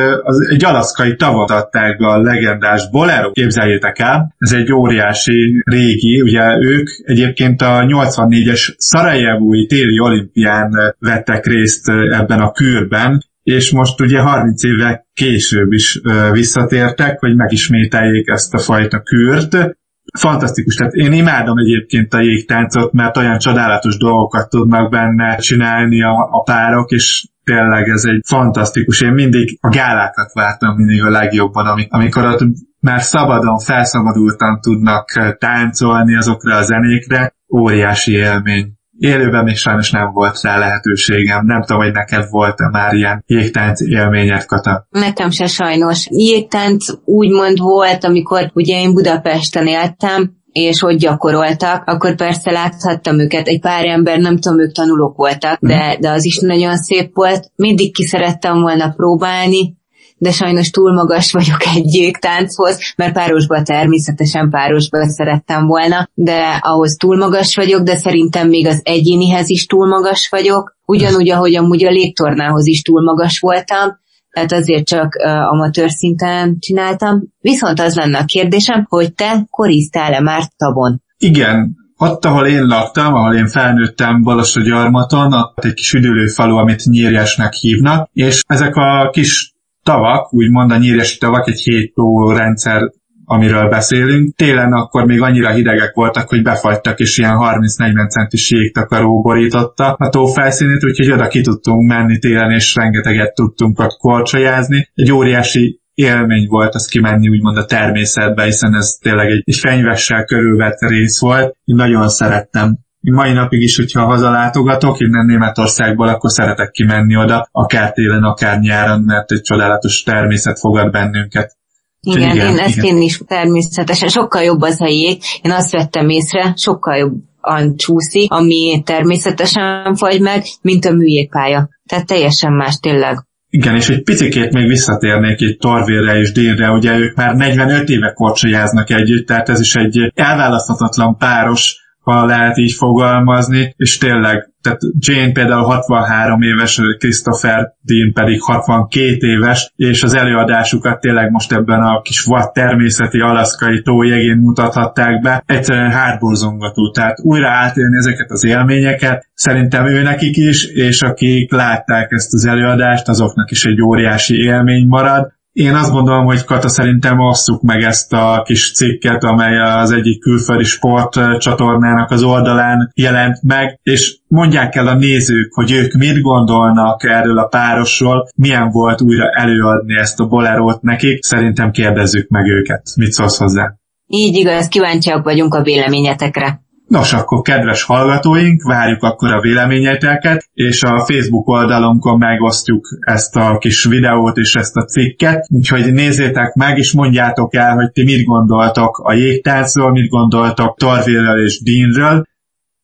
egy alaszkai tavat adták a legendás Bolero. Képzeljétek el, ez egy óriási régi, ugye ők egyébként a nyolcvannégyes szarajevói téli olimpián vettek részt ebben a kürben, és most ugye harminc évvel később is visszatértek, hogy megismételjék ezt a fajta kürt. Fantasztikus, tehát én imádom egyébként a jégtáncot, mert olyan csodálatos dolgokat tudnak benne csinálni a, a párok, és tényleg ez egy fantasztikus, én mindig a gálákat vártam mindig a legjobban, amikor ott már szabadon, felszabadultan tudnak táncolni azokra a zenékre, óriási élmény. Élőben még sajnos nem volt rá lehetőségem. Nem tudom, hogy neked volt-e már ilyen jégtánc élményed, Kata? Nekem se sajnos. Jégtánc úgymond volt, amikor ugye én Budapesten éltem, és ott gyakoroltak, akkor persze láthattam őket. Egy pár ember, nem tudom, ők tanulók voltak, de, de az is nagyon szép volt. Mindig ki szerettem volna próbálni, de sajnos túl magas vagyok egy jégtánchoz, mert párosban természetesen párosban szerettem volna, de ahhoz túl magas vagyok, de szerintem még az egyénihez is túl magas vagyok, ugyanúgy, ahogy amúgy a légtornához is túl magas voltam, tehát azért csak uh, amatőr szinten csináltam. Viszont az lenne a kérdésem, hogy te koriztál-e már tavon? Igen. Ott, ahol én laktam, ahol én felnőttem Balassagyarmaton, ott egy kis üdülőfalu, amit Nyírjesnek hívnak, és ezek a kis tavak, úgymond a nyírjesi tavak, egy hét tó rendszer, amiről beszélünk. Télen akkor még annyira hidegek voltak, hogy befagytak, és ilyen harminc-negyven centis jégtakaró borította a tó felszínét, úgyhogy oda ki tudtunk menni télen, és rengeteget tudtunk ott korcsolyázni. Egy óriási élmény volt az kimenni úgymond a természetbe, hiszen ez tényleg egy, egy fenyvessel körülvett rész volt. Én nagyon szerettem. mai napig is, hogyha hazalátogatok innen Németországból, akkor szeretek kimenni oda, akár télen, akár nyáron, mert egy csodálatos természet fogad bennünket. Igen, igen, én igen. Ezt én is természetesen. Sokkal jobb az a jég. Én azt vettem észre, sokkal jobban csúszik, ami természetesen fagy meg, mint a műjégpálya. Tehát teljesen más tényleg. Igen, és egy picikét még visszatérnék itt Torvillre és Deanre, ugye ők már negyvenöt éve korcsolyáznak együtt, tehát ez is egy elválaszthatatlan páros, ha lehet így fogalmazni, és tényleg, tehát Jane például hatvanhárom éves, Christopher Dean pedig hatvankét éves, és az előadásukat tényleg most ebben a kis vad természeti alaszkai tójegén mutathatták be. Egyszerűen hátborzongató, tehát újra átélni ezeket az élményeket, szerintem őnekik is, és akik látták ezt az előadást, azoknak is egy óriási élmény marad. Én azt gondolom, hogy Kata, szerintem osszuk meg ezt a kis cikket, amely az egyik külföldi sportcsatornának az oldalán jelent meg, és mondják el a nézők, hogy ők mit gondolnak erről a párosról, milyen volt újra előadni ezt a bolerót nekik, szerintem kérdezzük meg őket. Mit szólsz hozzá? Így igaz, kíváncsiak vagyunk a véleményetekre. Nos, akkor kedves hallgatóink, várjuk akkor a véleményeiteket, és a Facebook oldalunkon megosztjuk ezt a kis videót és ezt a cikket, úgyhogy nézzétek meg, és mondjátok el, hogy ti mit gondoltok a jégtáncról, mit gondoltok Torvillről és Deanről.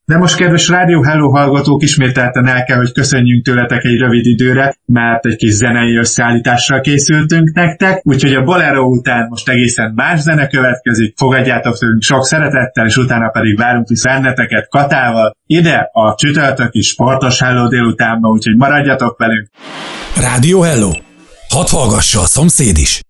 De most, kedves Rádió Helló hallgatók, ismételten el kell, hogy köszönjünk tőletek egy rövid időre, mert egy kis zenei összeállítással készültünk nektek, úgyhogy a Bolero után most egészen más zene következik, fogadjátok tőlünk sok szeretettel, és utána pedig várunk vissza benneteket Katával ide a csütörtöki sportos Helló délutánban, úgyhogy maradjatok velünk! Rádió Helló! Hadd hallgassa a szomszéd is!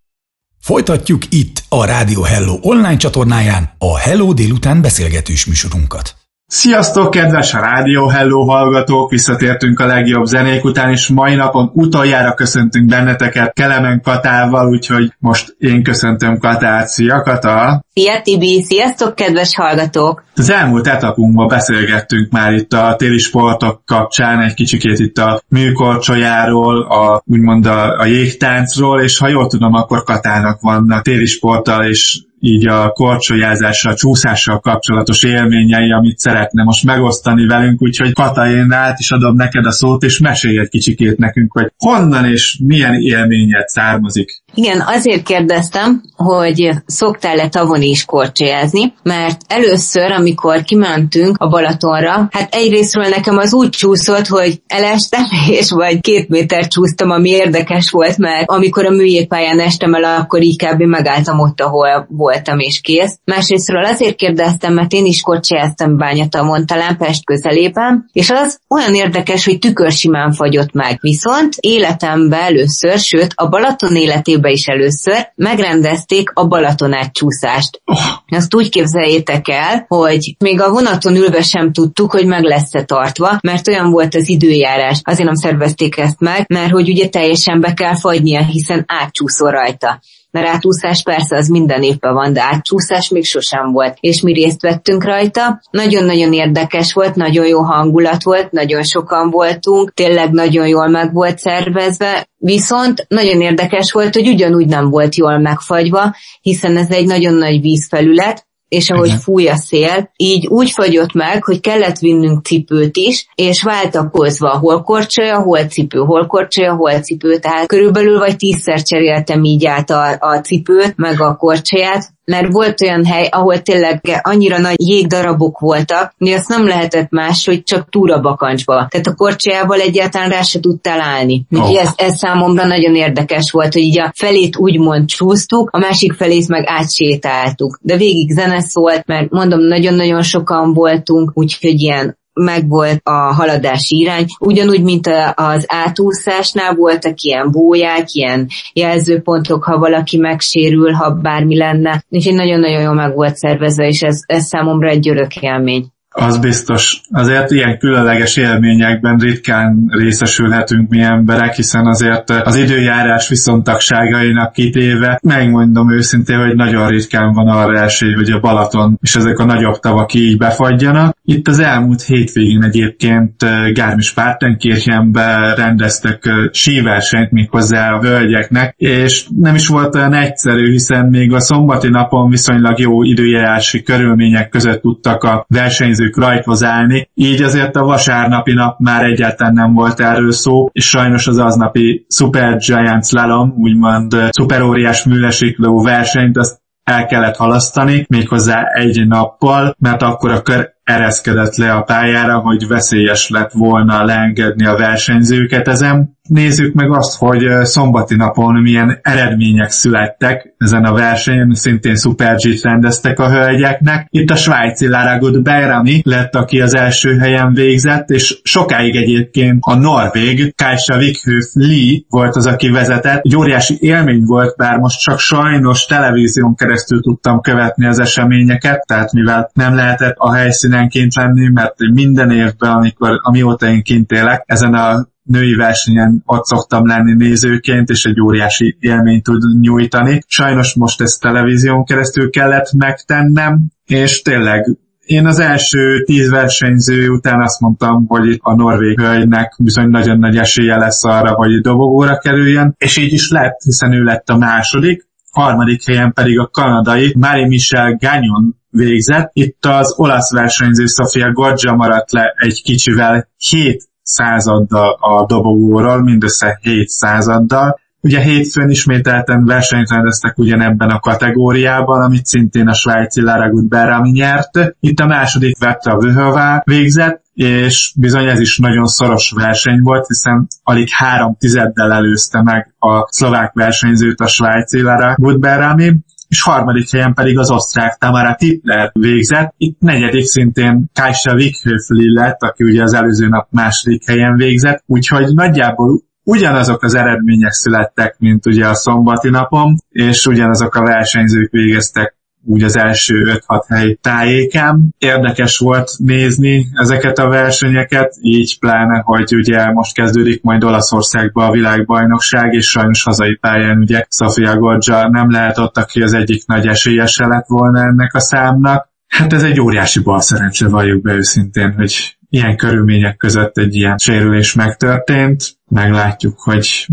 Folytatjuk itt a Rádió Helló online csatornáján a Helló délután beszélgetős műsorunkat. Sziasztok, kedves Rádió Helló hallgatók! Visszatértünk a legjobb zenék után, és mai napon utoljára köszöntünk benneteket Kelemen Katával, úgyhogy most én köszöntöm Katát. Szia, Kata! Szia, Tibi! Sziasztok, kedves hallgatók! Az elmúlt etapunkban beszélgettünk már itt a téli sportok kapcsán egy kicsikét itt a műkorcsolyáról, a, úgymond a, a jégtáncról, és ha jól tudom, akkor Katának van a téli sporttal és így a korcsolyázással, a csúszással kapcsolatos élményei, amit szeretne most megosztani velünk, úgyhogy Kata, én át is adom neked a szót, és mesélj egy kicsikét nekünk, hogy honnan és milyen élményed származik. Igen, azért kérdeztem, hogy szoktál-e tavon is korcsolyázni, mert először, amikor kimentünk a Balatonra, hát egyrésztről nekem az úgy csúszott, hogy elestem, és vagy két méter csúsztam, ami érdekes volt, mert amikor a műjégpályán estem el, akkor így kb. Megálltam ott, ahol voltam, és kész. Másrésztről azért kérdeztem, mert én is korcsolyáztam Bányatavon, talán Pest közelében, és az olyan érdekes, hogy tükörsimán fagyott meg. Viszont életemben először, sőt a Balaton életében is először megrendezték a Balaton átcsúszást. Azt úgy képzeljétek el, hogy még a vonaton ülve sem tudtuk, hogy meg lesz-e tartva, mert olyan volt az időjárás. Azért nem szervezték ezt meg, mert hogy ugye teljesen be kell fagynia, hiszen átcsúszol rajta. Mert átúszás persze az minden évben van, de átcsúszás még sosem volt. És mi részt vettünk rajta. Nagyon-nagyon érdekes volt, nagyon jó hangulat volt, nagyon sokan voltunk, tényleg nagyon jól meg volt szervezve, viszont nagyon érdekes volt, hogy ugyanúgy nem volt jól megfagyva, hiszen ez egy nagyon nagy vízfelület, és ahogy fúj a szél, így úgy fagyott meg, hogy kellett vinnünk cipőt is, és váltakozva hol korcsolya, hol cipő, hol korcsolya, hol cipő, tehát körülbelül vagy tízszer cseréltem így át a, a cipőt, meg a korcsolyát, mert volt olyan hely, ahol tényleg annyira nagy jégdarabok voltak, hogy azt nem lehetett más, hogy csak túrabakancsba. Tehát a korcsolyával egyáltalán rá se tudtál állni. Oh. Ez, ez számomra nagyon érdekes volt, hogy így a felét úgymond csúsztuk, a másik felét meg átsétáltuk. De végig zene szólt, mert mondom, nagyon-nagyon sokan voltunk, úgyhogy ilyen megvolt a haladási irány, ugyanúgy, mint az átúszásnál voltak ilyen bóják, ilyen jelzőpontok, ha valaki megsérül, ha bármi lenne. Úgyhogy nagyon-nagyon jól meg volt szervezve, és ez, ez számomra egy örök élmény. Az biztos. Azért ilyen különleges élményekben ritkán részesülhetünk mi emberek, hiszen azért az időjárás viszontagságainak kitéve, megmondom őszintén, hogy nagyon ritkán van arra esély, hogy a Balaton és ezek a nagyobb tavak így befagyjanak. Itt az elmúlt hétvégén egyébként Garmisch-Partenkirchenben rendeztek síversenyt méghozzá a völgyeknek, és nem is volt olyan egyszerű, hiszen még a szombati napon viszonylag jó időjárási körülmények között tudtak a versenyző szívük rajtozálni, így azért a vasárnapi nap már egyáltalán nem volt erről szó, és sajnos az aznapi Super Giant Slalom, úgymond szuperóriás műlesikló versenyt, azt el kellett halasztani, méghozzá egy nappal, mert akkor a kör ereszkedett le a pályára, hogy veszélyes lett volna leengedni a versenyzőket ezen. Nézzük meg azt, hogy szombati napon milyen eredmények születtek ezen a versenyen, szintén Super G-t rendeztek a hölgyeknek. Itt a svájci Lara Gut-Behrami lett, aki az első helyen végzett, és sokáig egyébként a norvég Kajsa Vickhoff Lie volt az, aki vezetett. Egy óriási élmény volt, bár most csak sajnos televízión keresztül tudtam követni az eseményeket, tehát mivel nem lehetett a helyszínenként lenni, mert minden évben, amikor, amióta én kint élek, ezen a női versenyen ott szoktam lenni nézőként, és egy óriási élményt tud nyújtani. Sajnos most ezt televízión keresztül kellett megtennem, és tényleg én az első tíz versenyző után azt mondtam, hogy a norvég hölgynek bizony nagyon nagy esélye lesz arra, hogy dobogóra kerüljön, és így is lett, hiszen ő lett a második, harmadik helyen pedig a kanadai Marie-Michelle Gagnon végzett. Itt az olasz versenyző Sofia Gorgia maradt le egy kicsivel hét századdal a dobogóról, mindössze hét századdal. Ugye hétfőn ismételten versenyt rendeztek ugyanebben a kategóriában, amit szintén a svájci Lara Gut-Behrami nyert. Itt a második Vetta Vöhová végzett, és bizony ez is nagyon szoros verseny volt, hiszen alig három tizeddel előzte meg a szlovák versenyzőt a svájci Lara Gut-Behrami, és harmadik helyen pedig az osztrák Tamara Tippler végzett. Itt negyedik szintén Kajsa Vickhoff Lie lett, aki ugye az előző nap második helyen végzett, úgyhogy nagyjából ugyanazok az eredmények születtek, mint ugye a szombati napon, és ugyanazok a versenyzők végeztek úgy az első öt-hat hely tájéken. Érdekes volt nézni ezeket a versenyeket, így pláne, hogy ugye most kezdődik majd Olaszországba a világbajnokság, és sajnos hazai pályán ugye Sofia Gorgia nem lehet ott, aki az egyik nagy esélyese lett volna ennek a számnak. Hát ez egy óriási balszerencse, valljuk be őszintén, hogy ilyen körülmények között egy ilyen sérülés megtörtént. Meglátjuk, hogy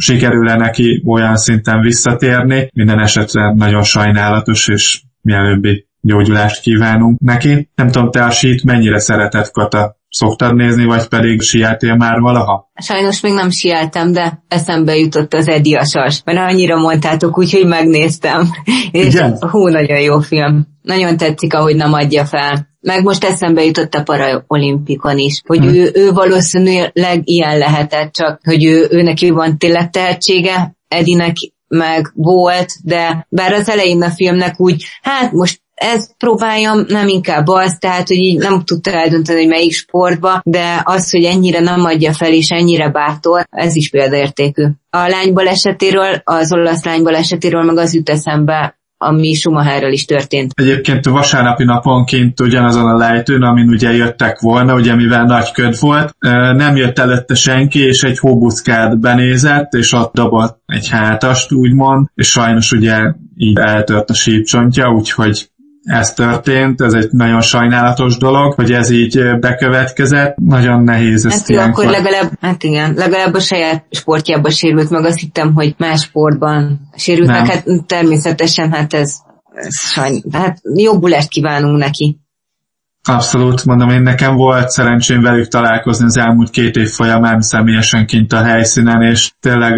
sikerül-e neki olyan szinten visszatérni, minden esetre nagyon sajnálatos, és mielőbbi gyógyulást kívánunk neki. Nem tudom, te a sít mennyire szeretett, Kata? Szoktad nézni, vagy pedig sieltél már valaha? Sajnos még nem sieltem, de eszembe jutott az Edi a sas, mert annyira mondtátok, úgyhogy megnéztem. És hú, nagyon jó film. Nagyon tetszik, ahogy nem adja fel. Meg most eszembe jutott a paraolimpikon is, hogy hmm. ő, ő valószínűleg ilyen lehetett, csak hogy ő, ő neki van tényleg tehetsége, Edinek meg volt, de bár az elején a filmnek úgy, hát most ezt próbáljam, nem inkább az, tehát, hogy így nem tudta eldönteni, hogy melyik sportba, de az, hogy ennyire nem adja fel, és ennyire bátor, ez is példaértékű. A lány balesetéről, az olasz lány balesetéről meg az jut eszembe, ami Schumacherrel is történt. Egyébként a vasárnapi naponként ugyanazon a lejtőn, amin ugye jöttek volna, ugye mivel nagy köd volt, nem jött előtte senki, és egy hóbuszkát benézett, és ott dobott egy hátast, úgymond, és sajnos ugye így eltört a sípcsontja, úgyhogy ez történt, ez egy nagyon sajnálatos dolog, hogy ez így bekövetkezett, nagyon nehéz ezt hát ilyenkor. Akkor legalább, hát igen, legalább a saját sportjában sérült meg, azt hittem, hogy más sportban sérült meg, hát természetesen, hát ez, ez sajn... hát jobbulást kívánunk neki. Abszolút, mondom, én nekem volt szerencsém velük találkozni az elmúlt két év folyamán személyesen kint a helyszínen, és tényleg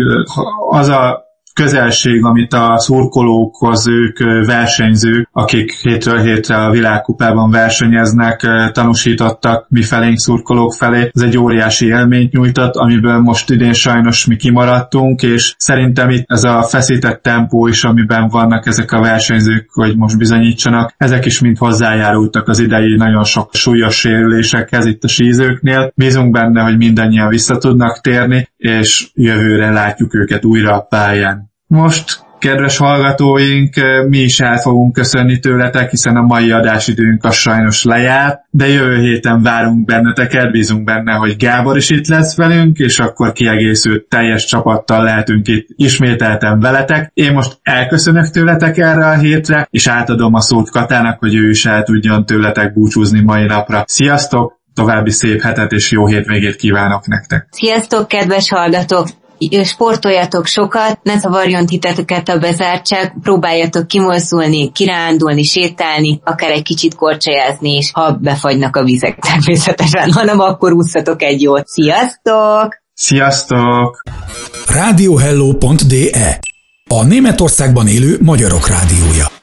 az a közelség, amit a szurkolókhoz ők versenyzők, akik hétről hétre a világkupában versenyeznek, tanúsítottak mi felénk, szurkolók felé. Ez egy óriási élményt nyújtott, amiből most idén sajnos mi kimaradtunk, és szerintem itt ez a feszített tempó is, amiben vannak ezek a versenyzők, hogy most bizonyítsanak, ezek is mind hozzájárultak az idei nagyon sok súlyos sérülésekhez itt a sízőknél. Bízunk benne, hogy mindannyian vissza tudnak térni, és jövőre látjuk őket újra a pályán. Most, kedves hallgatóink, mi is el fogunk köszönni tőletek, hiszen a mai adásidőnk az sajnos lejárt, de jövő héten várunk benneteket, bízunk benne, hogy Gábor is itt lesz velünk, és akkor kiegészült teljes csapattal lehetünk itt ismételten veletek. Én most elköszönök tőletek erre a hétre, és átadom a szót Katának, hogy ő is el tudjon tőletek búcsúzni mai napra. Sziasztok, további szép hetet és jó hétvégét kívánok nektek! Sziasztok, kedves hallgatók! sportoljatok sokat, ne zavarjon titeket a bezártság, próbáljatok kimozdulni, kirándulni, sétálni, akár egy kicsit korcsolyázni is, ha befagynak a vizek természetesen, hanem akkor ússzatok egy jót. Sziasztok! Sziasztok! rádió helló pont de a Németországban élő magyarok rádiója.